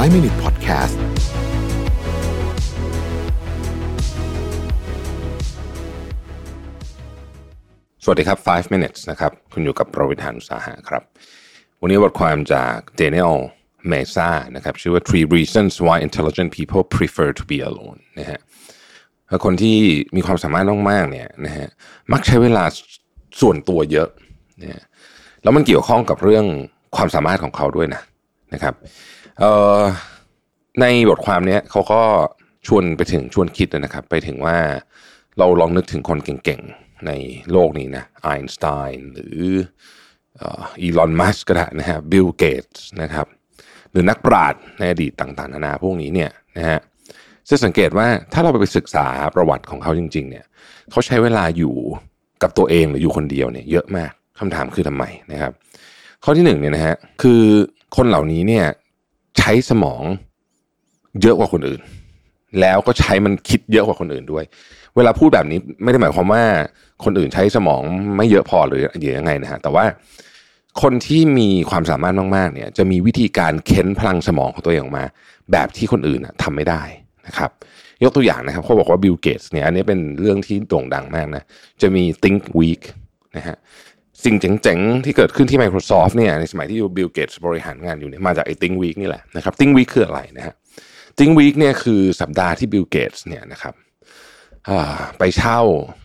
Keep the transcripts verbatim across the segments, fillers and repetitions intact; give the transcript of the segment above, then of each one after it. ไฟว์ มินิท Podcastสวัสดีครับไฟว์ มินิทส์ นะครับคุณอยู่กับประวิทย์ หาญอุตสาหะครับวันนี้บทความจาก Daniel Mesa นะครับชื่อว่าทรี รีซันส์ วาย Intelligent People Prefer to Be Alone นะฮะคนที่มีความสามารถมากๆเนี่ยนะฮะมักใช้เวลาส่วนตัวเยอะนะแล้วมันเกี่ยวข้องกับเรื่องความสามารถของเขาด้วยนะนะครับเอ่อในบทความนี้เขาก็ชวนไปถึงชวนคิดนะครับไปถึงว่าเราลองนึกถึงคนเก่งๆในโลกนี้นะไอน์สไตน์หรืออีลอนมัสก์ก็ได้นะฮะบิลเกตส์นะครับหรือนักปราชญ์ในอดีตต่างๆนานาพวกนี้เนี่ยนะฮะจะสังเกตว่าถ้าเราไปศึกษาประวัติของเขาจริงๆเนี่ยเขาใช้เวลาอยู่กับตัวเองหรืออยู่คนเดียวเนี่ยเยอะมากคำถามคือทำไมนะครับข้อที่หนึ่งเนี่ยนะฮะคือคนเหล่านี้เนี่ยใช้สมองเยอะกว่าคนอื่นแล้วก็ใช้มันคิดเยอะกว่าคนอื่นด้วยเวลาพูดแบบนี้ไม่ได้หมายความว่าคนอื่นใช้สมองไม่เยอะพอหรือยังไงนะฮะแต่ว่าคนที่มีความสามารถมากๆเนี่ยจะมีวิธีการเค้นพลังสมองของตัวเองออกมาแบบที่คนอื่นทำไม่ได้นะครับยกตัวอย่างนะครับเขาบอกว่าบิลเกตส์เนี่ยอันนี้เป็นเรื่องที่โด่งดังมากนะจะมี Think Week นะฮะสิ่งเจ๋งๆที่เกิดขึ้นที่ Microsoft เนี่ยในสมัยที่อยู่บิลเกตส์บริหารงานอยู่เนี่ยมาจากไอ้ Think Week นี่แหละนะครับ Think Week คืออะไรนะฮะ Think Week เนี่ยคือสัปดาห์ที่บิลเกตส์เนี่ยนะครับไปเช่า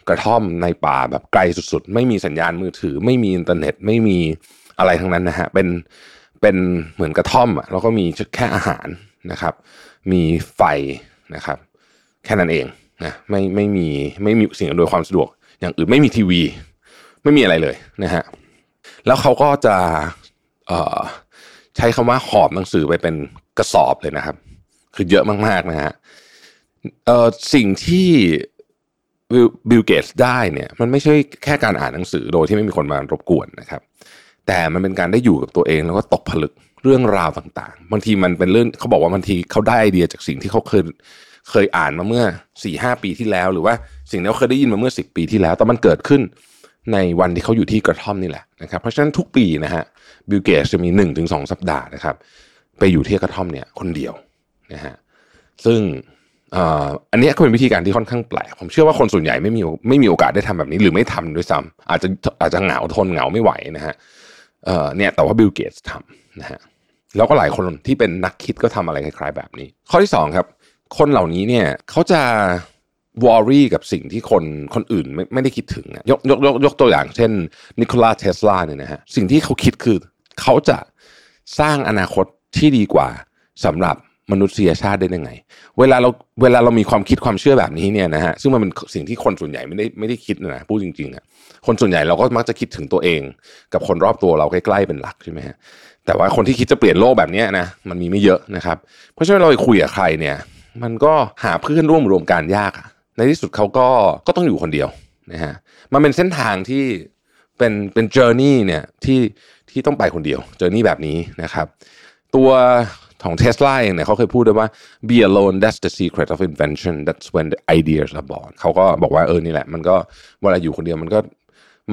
กระท่อมในป่าแบบไกลสุดๆไม่มีสัญญาณมือถือไม่มีอินเทอร์เน็ตไม่มีอะไรทั้งนั้นนะฮะเป็นเป็นเหมือนกระท่อมอ่ะแล้วก็มีแค่อาหารนะครับมีไฟนะครับแค่นั้นเองนะไม่ไม่มีไม่มีสิ่งอำนวยความสะดวกอย่างอื่นไม่มีทีวีไม่มีอะไรเลยนะฮะแล้วเขาก็จะเอ่อใช้คำว่าหอบหนังสือไปเป็นกระสอบเลยนะครับคือเยอะมากๆนะฮะเอ่อสิ่งที่บิลเกตส์ได้เนี่ยมันไม่ใช่แค่การอ่านหนังสือโดยที่ไม่มีคนมารบกวนนะครับแต่มันเป็นการได้อยู่กับตัวเองแล้วก็ตกผลึกเรื่องราวต่างๆบางทีมันเป็นเรื่องเขาบอกว่าบางทีเขาได้ไอเดียจากสิ่งที่เขาเคยเคยอ่านมาเมื่อ สี่ถึงห้า ปีที่แล้วหรือว่าสิ่งที่เขาเคยได้ยินมาเมื่อสิบปีที่แล้วแต่มันเกิดขึ้นในวันที่เขาอยู่ที่กระท่อมนี่แหละนะครับเพราะฉะนั้นทุกปีนะฮะบิลเกตส์จะมี หนึ่งถึงสอง สัปดาห์นะครับไปอยู่ที่กระท่อมเนี่ยคนเดียวนะฮะซึ่งอันนี้ก็เป็นวิธีการที่ค่อนข้างแปลกผมเชื่อว่าคนส่วนใหญ่ไม่มีไม่มีโอกาสได้ทำแบบนี้หรือไม่ทำด้วยซ้ำอาจจะอาจจะเหงาทนเหงาไม่ไหวนะฮะเนี่ยแต่ว่าบิลเกตส์ทำนะฮะแล้วก็หลายคนที่เป็นนักคิดก็ทำอะไรคล้ายๆแบบนี้ข้อที่สองครับคนเหล่านี้เนี่ยเขาจะวอรี่กับสิ่งที่คนคนอื่นไม่ไม่ได้คิดถึงยกยกยกยกตัวอย่างเช่นนิโคลัส เทสลาเนี่ยนะฮะสิ่งที่เขาคิดคือเขาจะสร้างอนาคตที่ดีกว่าสำหรับมนุษยชาติได้ยังไงเวลาเราเวลาเรามีความคิดความเชื่อแบบนี้เนี่ยนะฮะซึ่งมันเป็นสิ่งที่คนส่วนใหญ่ไม่ได้ไม่ได้คิดนะพูดจริงๆอ่ะคนส่วนใหญ่เราก็มักจะคิดถึงตัวเองกับคนรอบตัวเราใกล้ๆเป็นหลักใช่ไหมฮะแต่ว่าคนที่คิดจะเปลี่ยนโลกแบบนี้นะมันมีไม่เยอะนะครับเพราะฉะนั้นเราไปคุยกับใครเนี่ยมันก็หาเพื่อนร่วมรวมการยากในที่สุดเขาก็ก็ต้องอยู่คนเดียวนะฮะมันเป็นเส้นทางที่เป็นเป็นเจอร์นี่เนี่ยที่ที่ต้องไปคนเดียวเจอร์นี่แบบนี้นะครับตัวของ Tesla เองเนี่ยเขาเคยพูดด้วยว่า be alone that's the secret of invention that's when the ideas are born เขาก็บอกว่าเออนี่แหละมันก็เวลาอยู่คนเดียวมันก็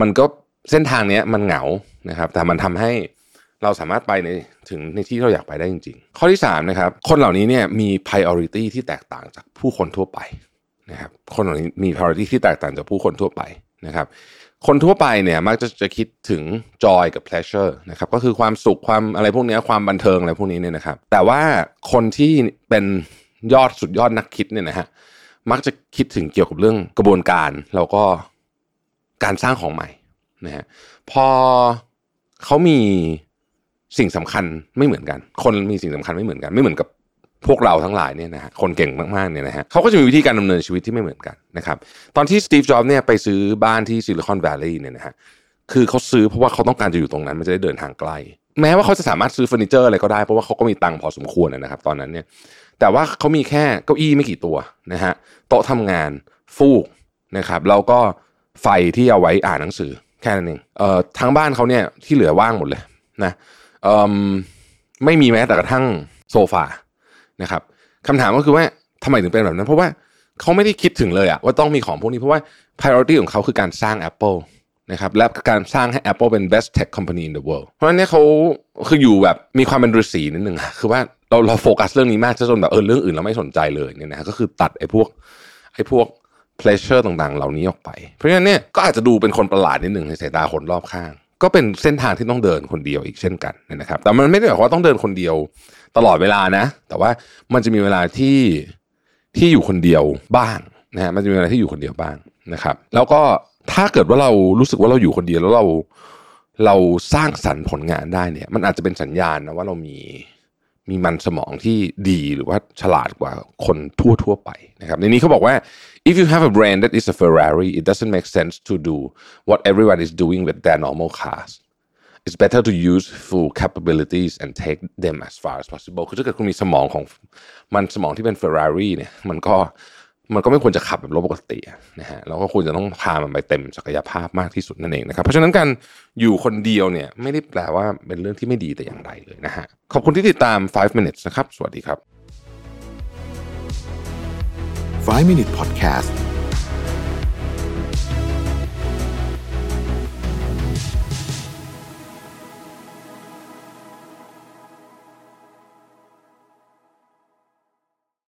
มันก็เส้นทางเนี้ยมันเหงานะครับแต่มันทำให้เราสามารถไปในถึงในที่เราอยากไปได้จริงๆข้อที่สามนะครับคนเหล่านี้เนี่ยมี priority ที่แตกต่างจากผู้คนทั่วไปนะครับคนเหล่านี้มี priority ที่แตกต่างจากผู้คนทั่วไปนะครับคนทั่วไปเนี่ยมักจะจะคิดถึง joy กับ pleasure นะครับก็คือความสุขความอะไรพวกนี้ความบันเทิงอะไรพวกนี้เนี่ยนะครับแต่ว่าคนที่เป็นยอดสุดยอดนักคิดเนี่ยนะฮะมักจะคิดถึงเกี่ยวกับเรื่องกระบวนการแล้วก็การสร้างของใหม่นะฮะพอเขามีสิ่งสำคัญไม่เหมือนกันคนมีสิ่งสำคัญไม่เหมือนกันไม่เหมือนกับพวกเราทั้งหลายเนี่ยนะฮะคนเก่งมากๆเนี่ยนะฮะเขาก็จะมีวิธีการดำเนินชีวิตที่ไม่เหมือนกันนะครับตอนที่สตีฟจ็อบส์เนี่ยไปซื้อบ้านที่ซิลิคอนแวลลีย์เนี่ยนะฮะคือเขาซื้อเพราะว่าเขาต้องการจะอยู่ตรงนั้นมันจะได้เดินทางไกลแม้ว่าเขาจะสามารถซื้อเฟอร์นิเจอร์อะไรก็ได้เพราะว่าเขาก็มีตังค์พอสมควรนะครับตอนนั้นเนี่ยแต่ว่าเขามีแค่เก้าอี้ไม่กี่ตัวนะฮะโต๊ะทำงานฟูกนะครับแล้วก็ไฟที่เอาไว้อ่านหนังสือแค่นั้นเองเอ่อทั้งบ้านเขาเนี่ยที่เหลือว่างหมดเลยนะเอ่อไม่มีแม้แต่กระทั่งโซฟานะครับคำถามก็คือว่าทำไมถึงเป็นแบบนั้นเพราะว่าเขาไม่ได้คิดถึงเลยอะว่าต้องมีของพวกนี้เพราะว่า priority ของเขาคือการสร้าง Apple นะครับและการสร้างให้ Apple เป็น best tech company in the world เพราะฉะนั้นเขาคืออยู่แบบมีความเป็นฤาษีนิดนึงคือว่าเราเราโฟกัสเรื่องนี้มากจนแบบเออเรื่องอื่นเราไม่สนใจเลยเนี่ยนะก็คือตัดไอ้พวกไอ้พวก pleasure ต่างๆเหล่านี้ออกไปเพราะฉะนั้นเนี่ยก็อาจจะดูเป็นคนประหลาดนิดนึงในสายตาคนรอบข้างก็เป็นเส้นทางที่ต้องเดินคนเดียวอีกเช่นกันนะครับแต่มันไม่ได้หมายความว่าต้องเดินคนเดียวตลอดเวลานะแต่ว่ามันจะมีเวลาที่ที่อยู่คนเดียวบ้างนะฮะมันจะมีเวลาที่อยู่คนเดียวบ้างนะครับแล้วก็ถ้าเกิดว่าเรารู้สึกว่าเราอยู่คนเดียวแล้วเราเราสร้างสรรค์ผลงานได้เนี่ยมันอาจจะเป็นสัญญาณนะว่าเรามีมีมันสมองที่ดีหรือว่าฉลาดกว่าคนทั่วๆไปนะครับในนี้เขาบอกว่า if you have a brain that is a Ferrari it doesn't make sense to do what everyone is doing with their normal cars it's better to use full capabilities and take them as far as possible คือถ้าเกิดคุณมีสมองของมันสมองที่เป็น Ferrari เนี่ยมันก็มันก็ไม่ควรจะขับแบบรถปกตินะฮะเราก็ควรจะต้องพามันไปเต็มศักยภาพมากที่สุดนั่นเองนะครับเพราะฉะนั้นการอยู่คนเดียวเนี่ยไม่ได้แปลว่าเป็นเรื่องที่ไม่ดีแต่อย่างใดเลยนะฮะขอบคุณที่ติดตามไฟว์ minutes นะครับสวัสดีครับไฟว์ minute podcast